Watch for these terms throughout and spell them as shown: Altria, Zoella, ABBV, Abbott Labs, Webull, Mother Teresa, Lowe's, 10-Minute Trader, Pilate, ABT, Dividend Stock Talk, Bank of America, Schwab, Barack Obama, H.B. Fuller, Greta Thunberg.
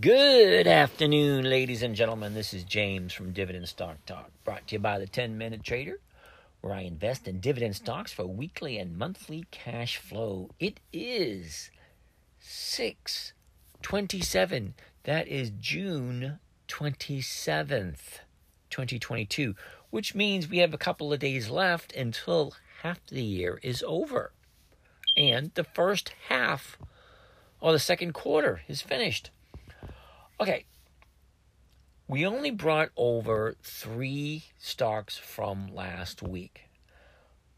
Good afternoon, ladies and gentlemen. This is James from Dividend Stock Talk, brought to you by the 10-Minute Trader, where I invest in dividend stocks for weekly and monthly cash flow. It is 6/27. That is June 27th, 2022, which means we have a couple of days left until half the year is over. And the first half, or the second quarter, is finished. Okay, we only brought over 3 stocks from last week.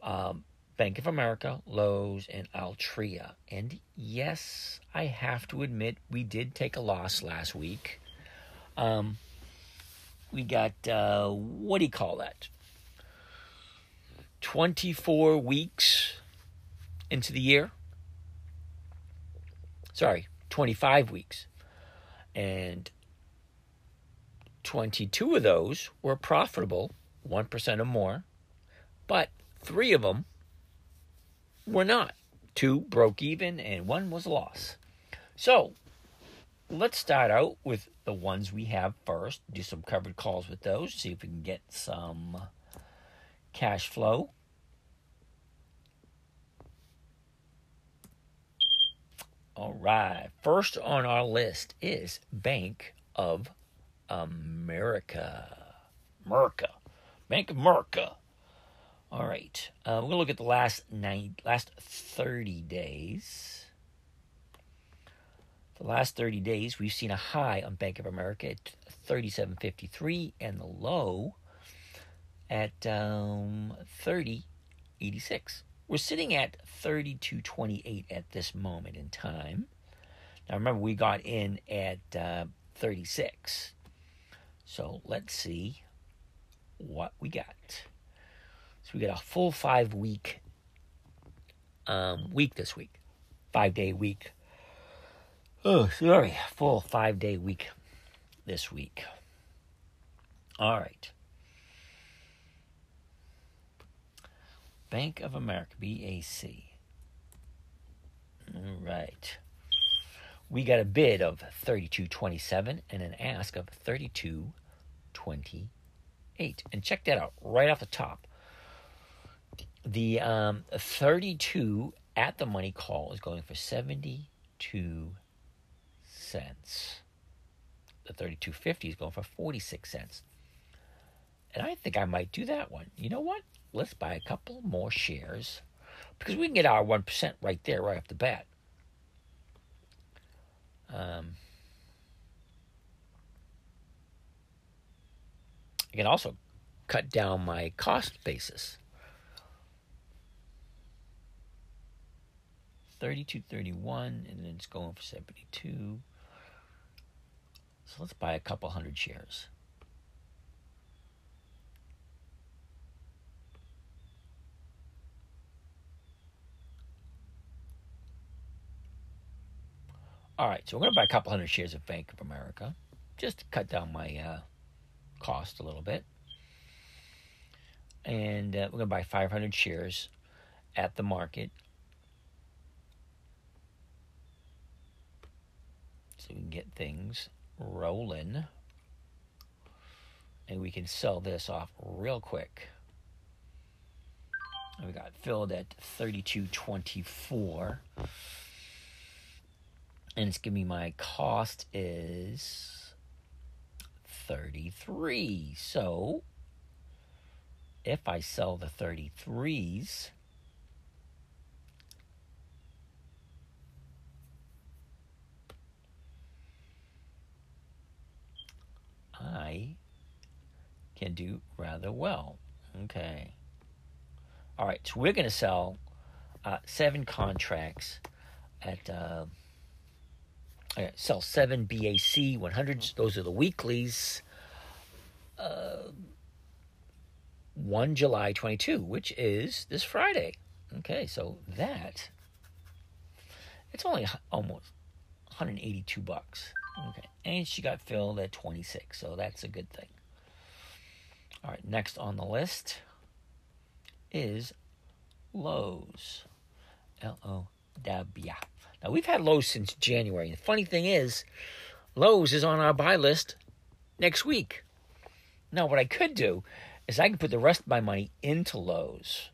Bank of America, Lowe's, and Altria. And yes, I have to admit, we did take a loss last week. We got, what do you call that? 24 weeks into the year. Sorry, 25 weeks. And 22 of those were profitable, 1% or more, but 3 of them were not. 2 broke even, and 1 was a loss. So let's start out with the ones we have first, do some covered calls with those, see if we can get some cash flow. All right, first on our list is Bank of America. Bank of America. All right, we're going to look at the last 30 days. The last 30 days, we've seen a high on Bank of America at $37.53 and the low at $30.86. We're sitting at $32.28 at this moment in time. Now, remember, we got in at 36. So, let's see what we got. So, we got a full 5-week week this week. 5-day week. Oh, sorry. Full 5-day week this week. All right. Bank of America, BAC. All right. We got a bid of $32.27 and an ask of $32.28. And check that out right off the top. The 32 at the money call is going for 72 cents. The 32.50 is going for 46 cents. And I think I might do that one. You know what? Let's buy a couple more shares because we can get our 1% right there, right off the bat. I can also cut down my cost basis. 32.31, and then it's going for 72. So let's buy a couple hundred shares. All right, so we're going to buy a couple hundred shares of Bank of America just to cut down my cost a little bit. And we're going to buy 500 shares at the market. So we can get things rolling. And we can sell this off real quick. And we got filled at $32.24. And it's giving me my cost is 33. So if I sell the 33s, I can do rather well. Okay. All right. So we're going to sell 7 contracts at... sell 7 BAC 100s. Those are the weeklies. 1 July 22, which is this Friday. Okay, so that, it's only almost $182. Okay, and she got filled at 26, so that's a good thing. All right, next on the list is Lowe's. L-O-W. Now, we've had Lowe's since January. The funny thing is, Lowe's is on our buy list next week. Now, what I could do is I can put the rest of my money into Lowe's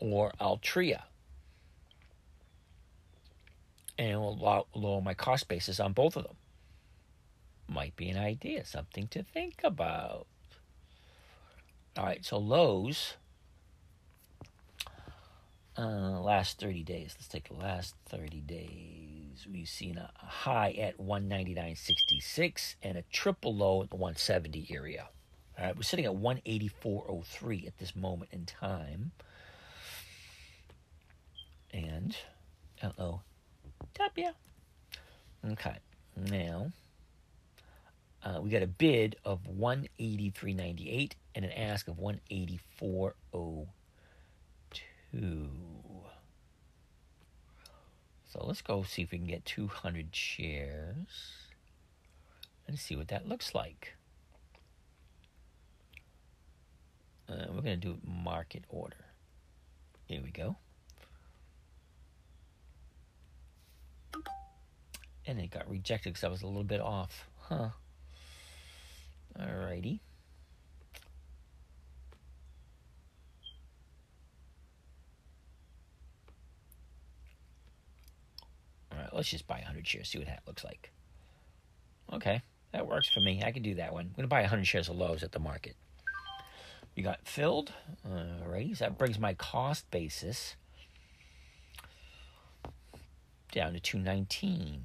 or Altria, and it will lower my cost basis on both of them. Might be an idea, something to think about. All right, so Lowe's, last 30 days. Let's take the last 30 days. We've seen a high at 199.66 and a triple low at the 170 area. All right, we're sitting at 184.03 at this moment in time. And, tap, yeah. Okay, now, we got a bid of 183.98 and an ask of 184.02. So let's go see if we can get 200 shares and see what that looks like. We're going to do market order. Here we go. And it got rejected because I was a little bit off. Huh. Alrighty. Alright, let's just buy 100 shares, see what that looks like. Okay, that works for me. I can do that one. I'm going to buy 100 shares of Lowe's at the market. You got filled. Alrighty, so that brings my cost basis down to 219.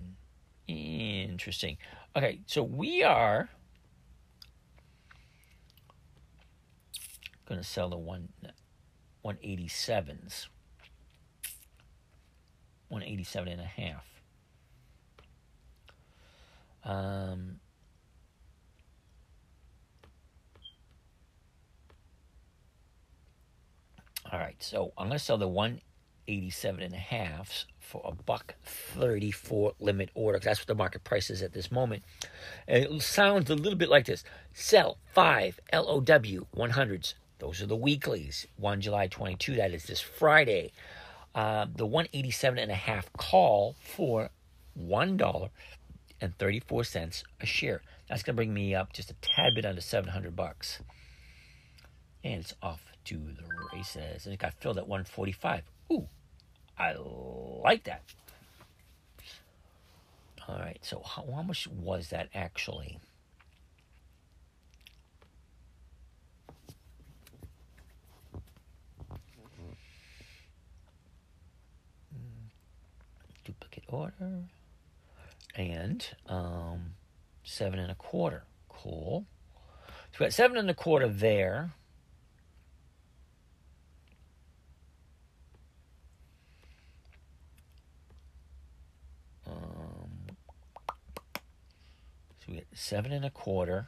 Interesting. Okay, so we are going to sell the 187s. 187 and a half. All right, so I'm going to sell the 187 and a halves for $1.34 limit order, because that's what the market price is at this moment. And it sounds a little bit like this. Sell 5 LOW 100s. Those are the weeklies. 1 July 22, that is this Friday. The 187 and a half call for $1.34 a share. That's going to bring me up just a tad bit under $700. And it's off to the races. And it got filled at 145. Ooh, I like that. All right, so how much was that actually? Order and 7.25. Cool. So we got 7.25 there. So we got 7.25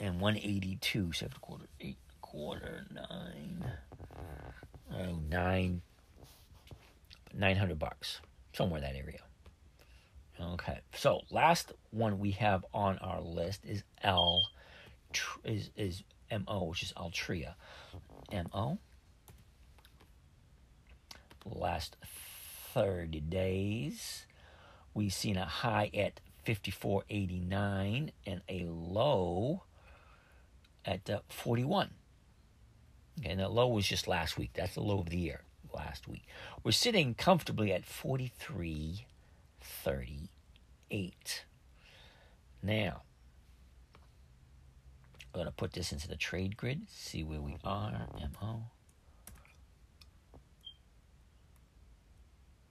and 182. 7.25, 8.25, 9. Oh, 9. $900, somewhere in that area. Okay, so last one we have on our list is MO, which is Altria. MO. Last 30 days, we've seen a high at 54.89 and a low at 41. Okay, and that low was just last week. That's the low of the year. Last week. We're sitting comfortably at 43.38. Now, I'm going to put this into the trade grid, see where we are. MO.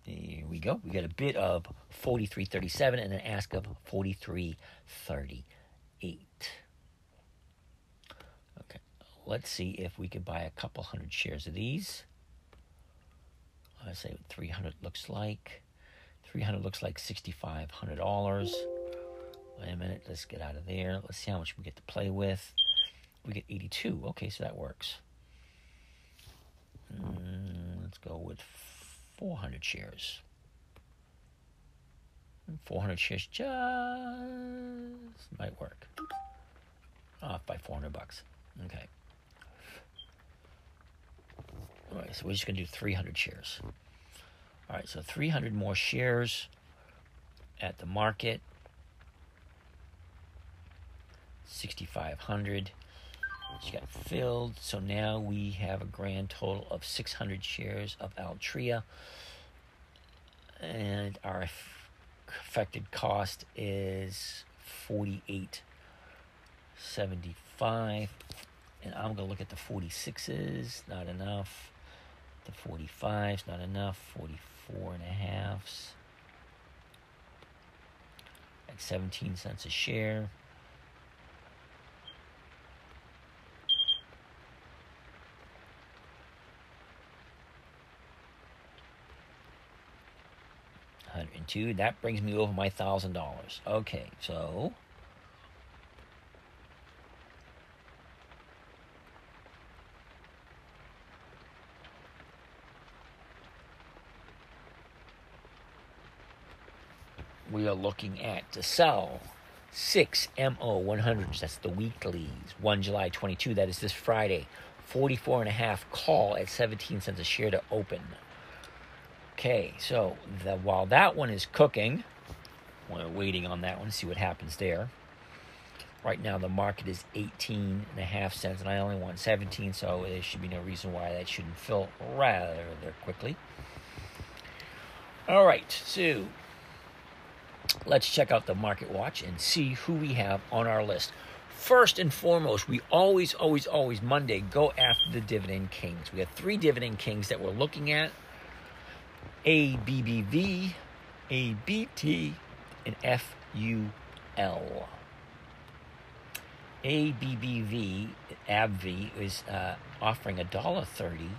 There we go. We got a bid of 43.37 and an ask of 43.38. Okay, let's see if we could buy a couple hundred shares of these. I say what 300 looks like. 300 looks like $6,500. Wait a minute. Let's get out of there. Let's see how much we get to play with. We get 82. Okay, so that works. Let's go with 400 shares. 400 shares just might work. Off by $400. Okay. All right, so we're just going to do 300 shares. All right, so 300 more shares at the market, 6,500. She got filled, so now we have a grand total of 600 shares of Altria, and our affected cost is $48.75. And I'm gonna look at the 46s, not enough. The 45s, not enough. 44.5s at 17 cents a share. $102. That brings me over my $1,000. Okay, so we are looking at to sell 6 MO100s. That's the weeklies. 1 July 22. That is this Friday. 44.5 call at 17 cents a share to open. Okay, so while that one is cooking, we're waiting on that one to see what happens there. Right now the market is 18.5 cents, and I only want 17, so there should be no reason why that shouldn't fill rather quickly. All right, so let's check out the market watch and see who we have on our list. First and foremost, we always Monday go after the dividend kings. We have three dividend kings that we're looking at: ABBV, ABT, and FUL. ABBV, ABV, is offering $1.30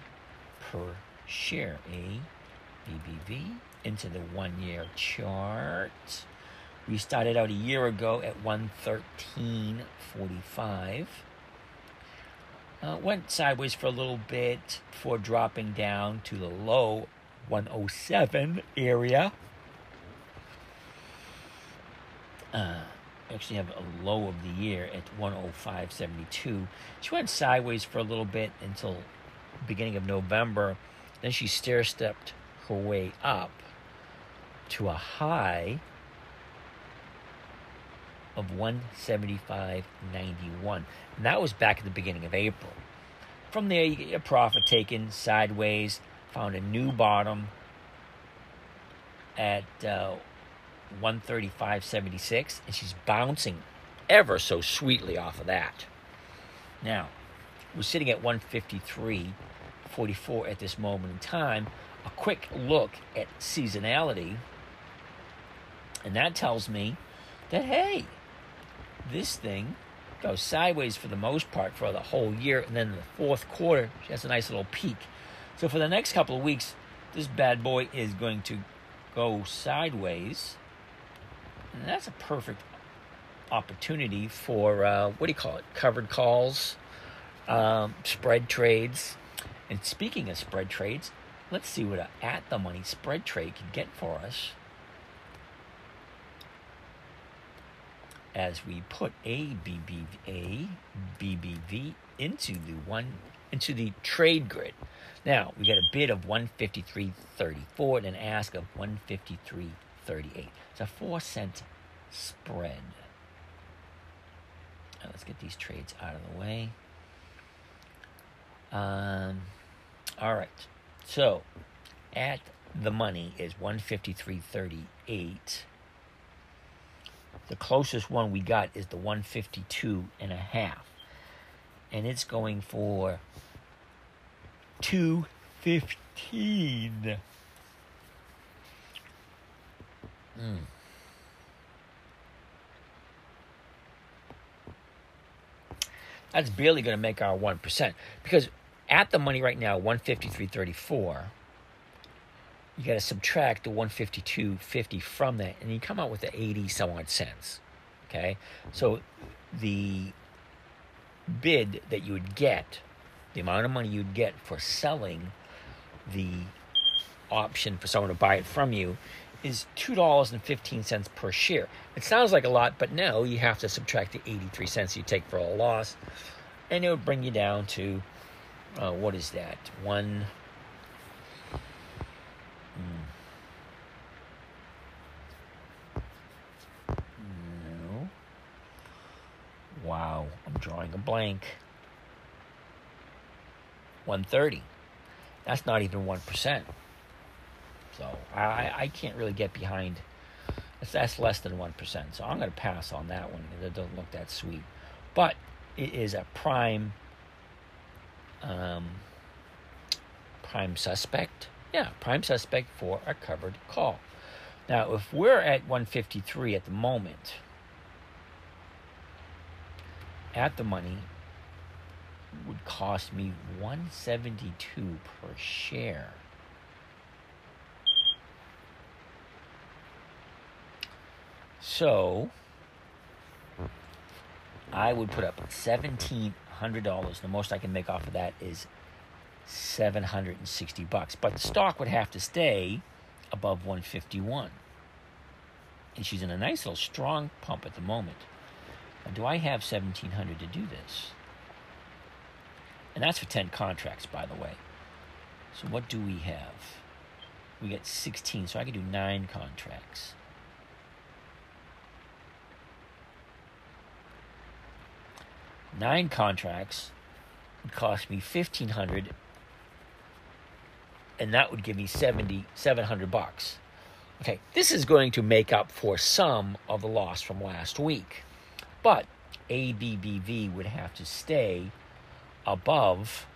per share. ABBV. Into the one-year chart. We started out a year ago at 113.45. Went sideways for a little bit before dropping down to the low 107 area. Actually have a low of the year at 105.72. She went sideways for a little bit until beginning of November. Then she stair-stepped her way up to a high of 175.91. And that was back at the beginning of April. From there, you get your profit taken sideways, found a new bottom at 135.76, and she's bouncing ever so sweetly off of that. Now, we're sitting at 153.44 at this moment in time. A quick look at seasonality, and that tells me that, hey, this thing goes sideways for the most part for the whole year, and then in the fourth quarter, she has a nice little peak. So for the next couple of weeks, this bad boy is going to go sideways, and that's a perfect opportunity for, covered calls, spread trades. And speaking of spread trades, let's see what an at-the-money spread trade can get for us as we put ABBV into the trade grid. Now, we got a bid of 153.34 and an ask of 153.38. It's a 4-cent spread. Now, let's get these trades out of the way. All right. So, at the money is 153.38. The closest one we got is the 152.5. And it's going for 215. That's barely going to make our 1%, because at the money right now, 153.34, you got to subtract the 152.50 from that, and you come out with the 80-some-odd cents, okay? So the bid that you would get, the amount of money you'd get for selling the option for someone to buy it from you is $2.15 per share. It sounds like a lot, but no, you have to subtract the 83 cents you take for a loss, and it would bring you down to what is that? 1 I'm drawing a blank. 130. That's not even 1%. So I can't really get behind. That's less than 1%. So I'm going to pass on that one. It doesn't look that sweet. But it is a prime suspect. Yeah, prime suspect for a covered call. Now, if we're at 153 at the moment, at the money, it would cost me $172 per share. So I would put up $1,700. The most I can make off of that is $760, but the stock would have to stay above 151. And she's in a nice little strong pump at the moment. Now, do I have $1,700 to do this? And that's for 10 contracts, by the way. So what do we have? We get 16, so I could do 9 contracts. Nine contracts would cost me $1,500, and that would give me $700. Okay, this is going to make up for some of the loss from last week, but ABBV would have to stay above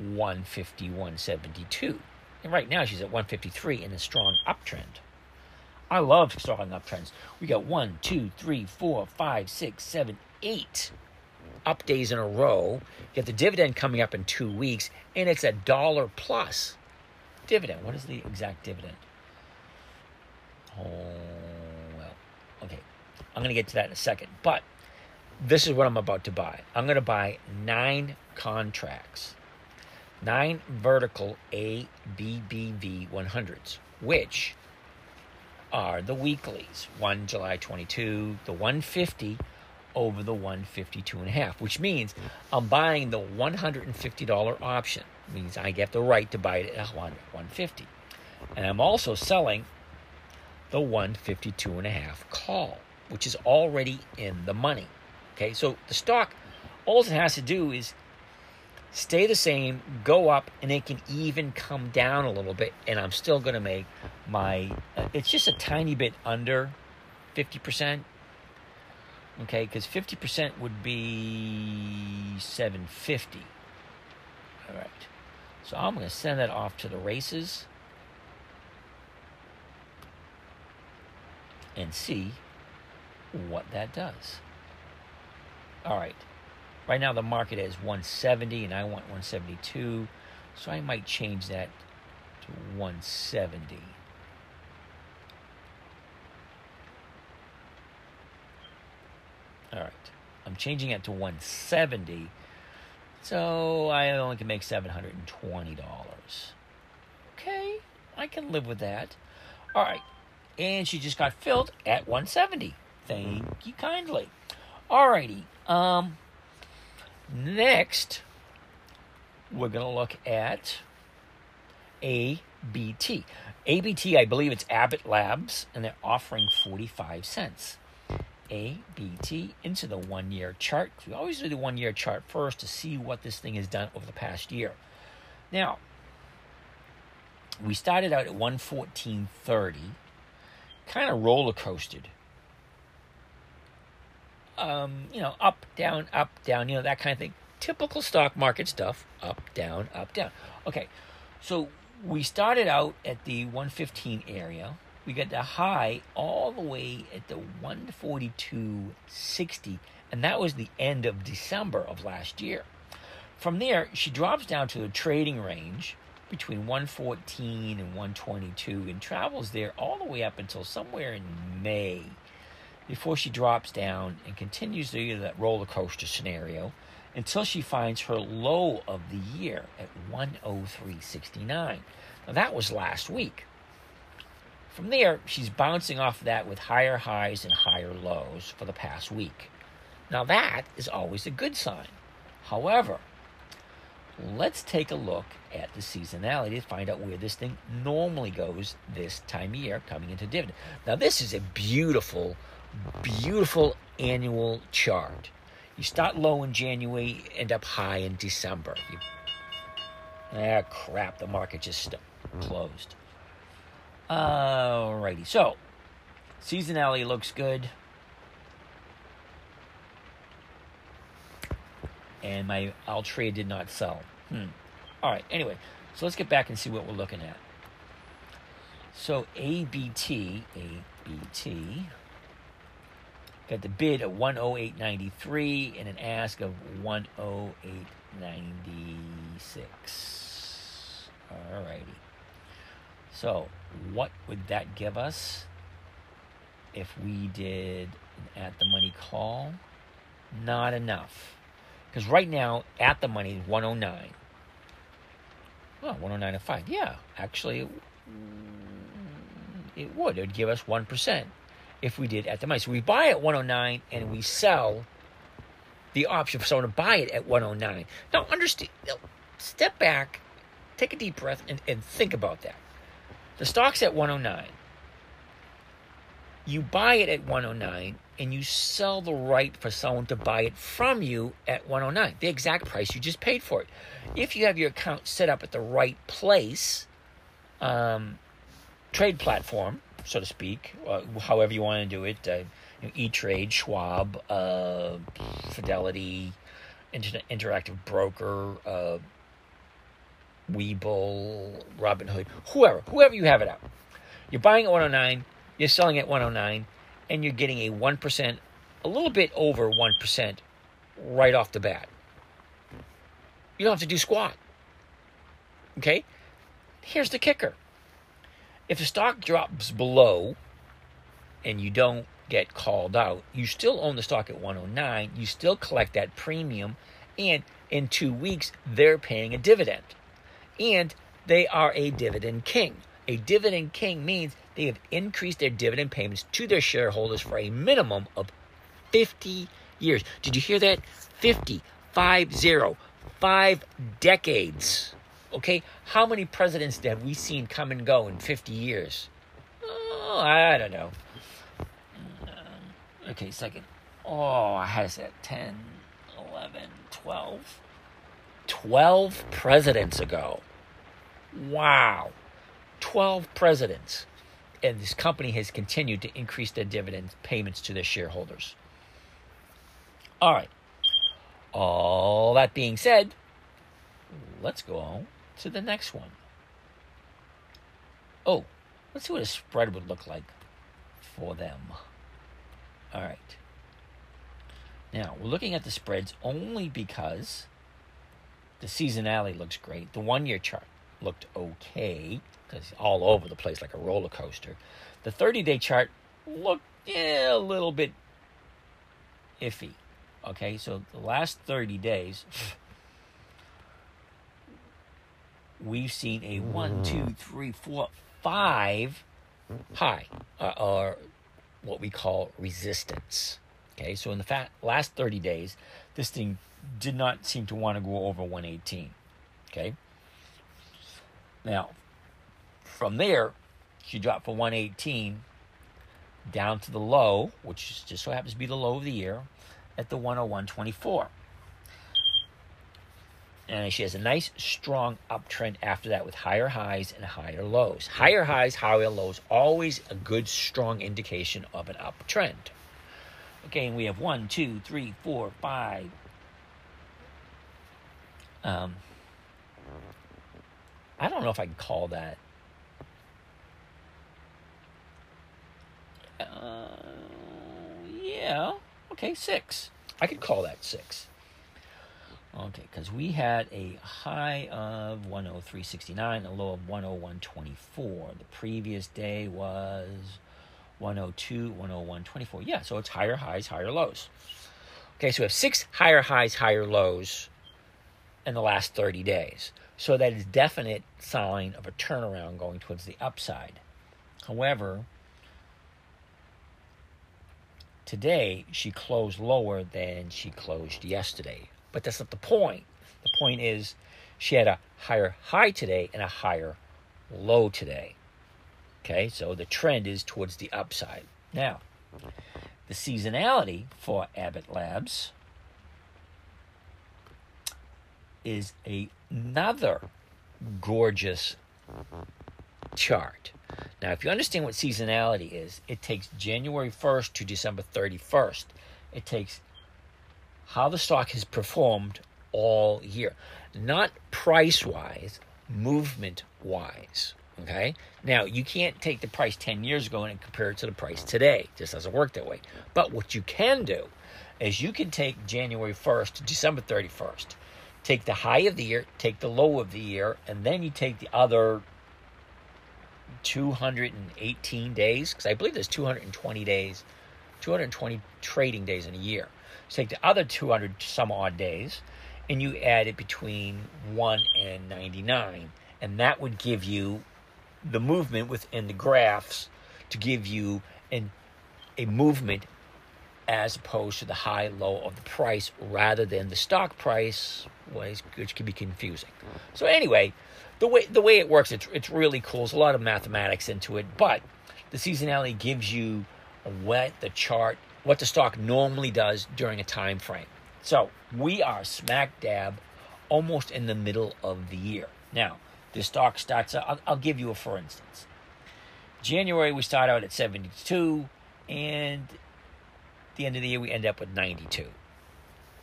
151.72. And right now she's at 153 in a strong uptrend. I love strong uptrends. We got 1, 2, 3, 4, 5, 6, 7, 8 up days in a row. You get the dividend coming up in 2 weeks, and it's $1 plus dividend. What is the exact dividend? Oh, well, okay. I'm going to get to that in a second, but this is what I'm about to buy. I'm going to buy 9 contracts, 9 vertical ABBV 100s, which are the weeklies, 1 July 22, the 150 over the 152.5, which means I'm buying the $150 option. It means I get the right to buy it at 150. And I'm also selling the 152.5 call, which is already in the money. Okay, so the stock, all it has to do is stay the same, go up, and it can even come down a little bit, and I'm still going to make my, it's just a tiny bit under 50%. Okay, because 50% would be $750. All right. So I'm going to send that off to the races and see what that does. All right. Right now the market is 170, and I want 172. So I might change that to 170. All right, I'm changing it to 170, so I only can make $720. Okay, I can live with that. All right, and she just got filled at 170. Thank you kindly. All righty, next, we're going to look at ABT. ABT, I believe it's Abbott Labs, and they're offering 45 cents. ABT into the one-year chart. We always do the one-year chart first to see what this thing has done over the past year. Now, we started out at 114.30, kind of roller coastered. Up, down, up, down, that kind of thing. Typical stock market stuff, up, down, up, down. Okay, so we started out at the 115 area. We got the high all the way at the 142.60, and that was the end of December of last year. From there, she drops down to the trading range between 114 and 122 and travels there all the way up until somewhere in May before she drops down and continues to that roller coaster scenario until she finds her low of the year at 103.69. Now, that was last week. From there, she's bouncing off of that with higher highs and higher lows for the past week. Now, that is always a good sign. However, let's take a look at the seasonality to find out where this thing normally goes this time of year coming into dividend. Now, this is a beautiful, beautiful annual chart. You start low in January, end up high in December. Crap, the market just closed. Alrighty, so seasonality looks good. And my Altria did not sell. Alright, anyway, so let's get back and see what we're looking at. So ABT got the bid at 108.93 and an ask of 108.96. Alrighty. So what would that give us if we did an at the money call? Not enough. Because right now at the money is 109. Oh, 109.05. Yeah, actually it would. It would give us 1% if we did at the money. So we buy at 109 and we sell the option for someone to buy it at 109. Now, understand. Step back, take a deep breath, and think about that. The stock's at 109. You buy it at 109 and you sell the right for someone to buy it from you at 109, the exact price you just paid for it. If you have your account set up at the right place, trade platform, so to speak, however you want to do it, E-Trade, Schwab, Fidelity, Interactive Broker, Webull, Robinhood, whoever you have it at. You're buying at 109, you're selling at 109, and you're getting a 1%, a little bit over 1% right off the bat. You don't have to do squat. Okay? Here's the kicker. If the stock drops below and you don't get called out, you still own the stock at 109. You still collect that premium. And in 2 weeks, they're paying a dividend. And they are a dividend king. A dividend king means they have increased their dividend payments to their shareholders for a minimum of 50 years. Did you hear that? 50, 5-0, 5 decades. Okay, how many presidents have we seen come and go in 50 years? Oh, I don't know. Okay, second. Oh, I had us at 10, 11, 12. 12 presidents ago. Wow. 12 presidents. And this company has continued to increase their dividend payments to their shareholders. All right. All that being said, let's go on to the next one. Oh, let's see what a spread would look like for them. All right. Now, we're looking at the spreads only because the seasonality looks great. The one-year chart looked okay because it's all over the place like a roller coaster. The 30-day chart looked a little bit iffy. Okay, so the last 30 days... We've seen a 1, 2, 3, 4, 5 high, or what we call resistance. Okay, so in the last 30 days, this thing did not seem to want to go over 118. Okay, now from there, she dropped from 118 down to the low, which just so happens to be the low of the year, at the 101.24. And she has a nice, strong uptrend after that with higher highs and higher lows. Higher highs, higher lows, always a good, strong indication of an uptrend. Okay, and we have 1, 2, 3, 4, 5. I don't know if I can call that. Yeah, okay, 6. I could call that 6. Okay, because we had a high of 103.69, a low of 101.24. The previous day was 102, 101.24. Yeah, so it's higher highs, higher lows. Okay, so we have 6 higher highs, higher lows in the last 30 days. So that is definite sign of a turnaround going towards the upside. However, today she closed lower than she closed yesterday. But that's not the point. The point is she had a higher high today and a higher low today. Okay, so the trend is towards the upside. Now, the seasonality for Abbott Labs is another gorgeous chart. Now, if you understand what seasonality is, it takes January 1st to December 31st. It takes how the stock has performed all year, not price-wise, movement-wise, okay? Now, you can't take the price 10 years ago and compare it to the price today. It just doesn't work that way. But what you can do is you can take January 1st to December 31st, take the high of the year, take the low of the year, and then you take the other 218 days, because I believe there's 220 days, 220 trading days in a year. So take the other 200 some odd days, and you add it between 1 and 99, and that would give you the movement within the graphs to give you a movement as opposed to the high-low of the price rather than the stock price, which can be confusing. So anyway, the way it works, it's really cool. There's a lot of mathematics into it, but the seasonality gives you what the stock normally does during a time frame. So we are smack dab almost in the middle of the year. Now, the stock starts out, I'll give you a for instance. January, we start out at 72, and the end of the year, we end up with 92.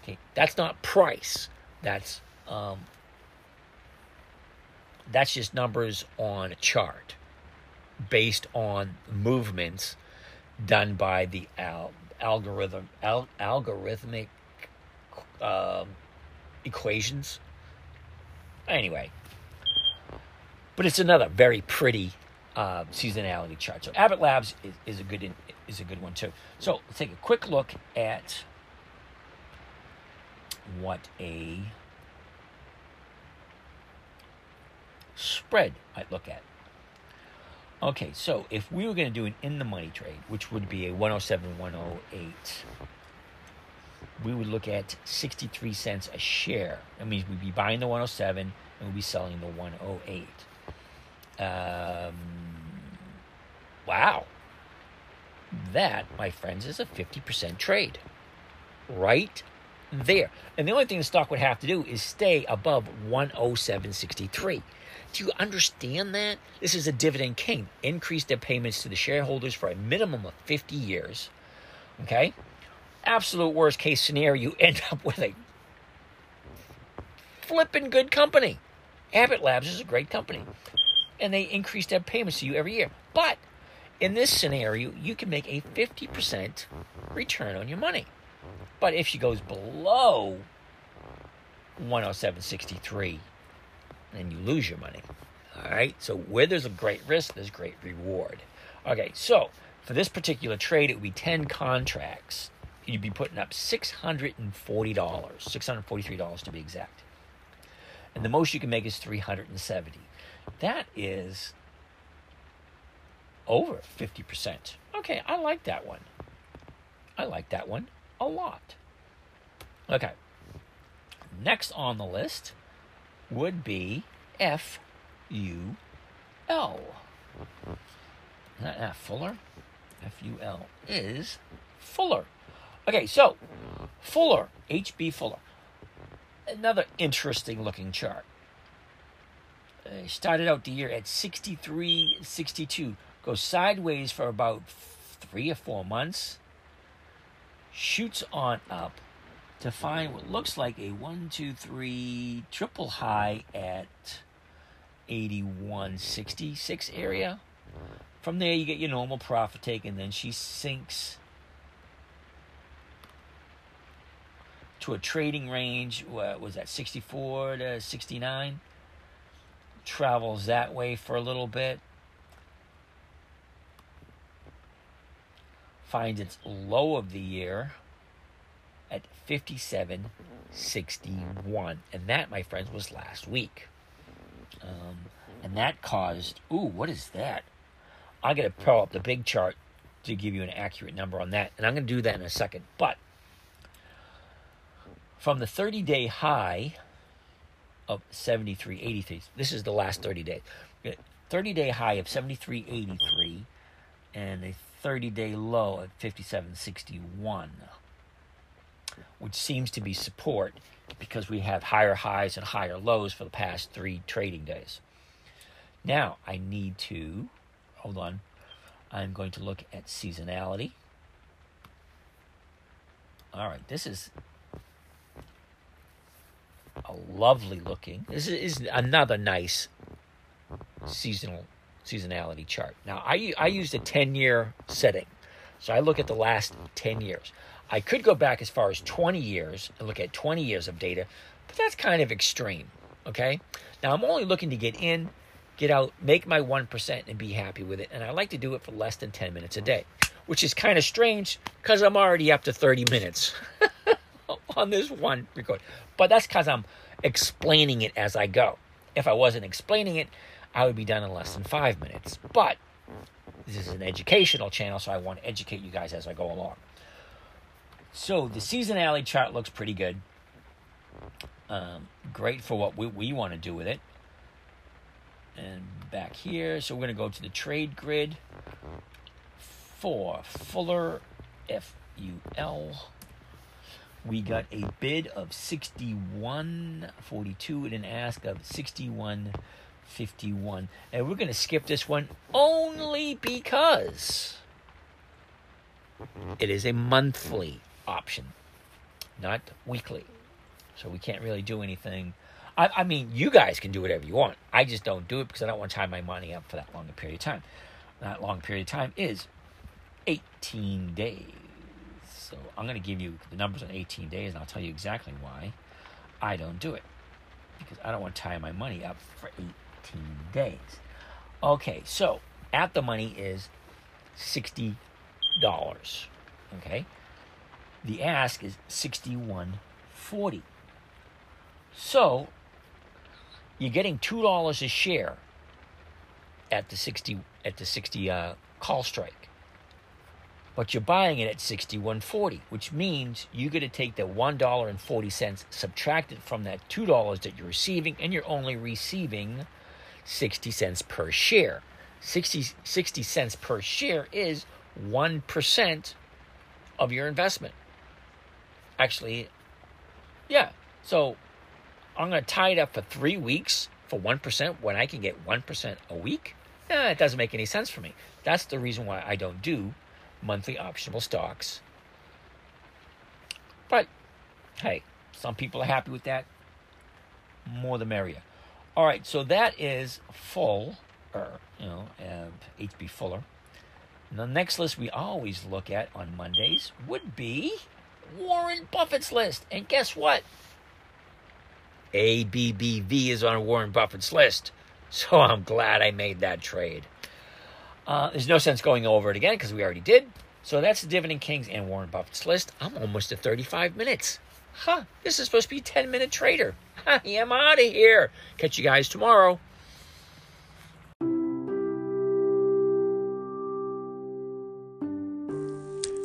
Okay, that's not price. That's just numbers on a chart based on movements done by the algorithmic equations. Anyway, but it's another very pretty seasonality chart. So Abbott Labs is a good one too. So let's take a quick look at what a spread might look at. Okay, so if we were going to do an in-the-money trade, which would be a 107, 108, we would look at 63 cents a share. That means we'd be buying the 107 and we'd be selling the 108. Wow. That, my friends, is a 50% trade right there. And the only thing the stock would have to do is stay above 107.63. Do you understand that? This is a dividend king. Increase their payments to the shareholders for a minimum of 50 years. Okay? Absolute worst case scenario, you end up with a flipping good company. Abbott Labs is a great company. And they increase their payments to you every year. But in this scenario, you can make a 50% return on your money. But if she goes below 107.63, then you lose your money. All right? So where there's a great risk, there's great reward. Okay, so for this particular trade, it would be 10 contracts. You'd be putting up $640, $643 to be exact. And the most you can make is $370. That is over 50%. Okay, I like that one. I like that one a lot. Okay. Next on the list would be FUL. Not that Fuller. FUL is Fuller. Okay, so Fuller, H.B. Fuller. Another interesting looking chart. Started out the year at 63.62. Goes sideways for about 3 or 4 months. Shoots on up to find what looks like a 1, 2, 3 triple high at 81.66 area. From there you get your normal profit take, and then she sinks to a trading range. What was that, 64 to 69? Travels that way for a little bit. Finds its low of the year at 57.61. And that, my friends, was last week. And that caused... Ooh, what is that? I'm going to pull up the big chart to give you an accurate number on that. And I'm going to do that in a second. But from the 30-day high of 73.83. This is the last 30 days. 30-day high of 73.83 and a 30-day low at 57.61. which seems to be support because we have higher highs and higher lows for the past 3 trading days. Now, I need to, hold on, I'm going to look at seasonality. All right, this is a lovely looking, this is another nice seasonality chart. Now, I used a 10-year setting, so I look at the last 10 years. I could go back as far as 20 years and look at 20 years of data, but that's kind of extreme, okay? Now, I'm only looking to get in, get out, make my 1% and be happy with it, and I like to do it for less than 10 minutes a day, which is kind of strange because I'm already up to 30 minutes on this one record. But that's because I'm explaining it as I go. If I wasn't explaining it, I would be done in less than 5 minutes. But this is an educational channel, so I want to educate you guys as I go along. So the seasonality chart looks pretty good. Great for what we want to do with it. And back here, so we're going to go to the trade grid for Fuller, F-U-L. We got a bid of 61.42 and an ask of 61.51. And we're going to skip this one only because it is a monthly option, not weekly. So we can't really do anything. I mean, you guys can do whatever you want. I just don't do it because I don't want to tie my money up for that long a period of time. That long period of time is 18 days. So I'm going to give you the numbers on 18 days, and I'll tell you exactly why I don't do it. Because I don't want to tie my money up for 18 days. Okay, so at the money is $60. Okay? The ask is $61.40. So you're getting $2 a share at the 60 call strike, but you're buying it at $61.40, which means you're going to take the $1.40 subtracted from that $2 that you're receiving, and you're only receiving 60 cents per share. 60 cents per share is 1% of your investment. Actually, yeah. So I'm going to tie it up for 3 weeks for 1% when I can get 1% a week? It doesn't make any sense for me. That's the reason why I don't do monthly optional stocks. But, hey, some people are happy with that. More the merrier. All right, so that is Fuller, H.B. Fuller. And the next list we always look at on Mondays would be Warren Buffett's list. And guess what? ABBV is on Warren Buffett's list, so I'm glad I made that trade. There's no sense going over it again because we already did. So that's the Dividend Kings and Warren Buffett's list. I'm almost at 35 minutes. This is supposed to be 10-Minute Trader. I am out of here. Catch you guys tomorrow.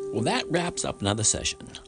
Well, that wraps up another session.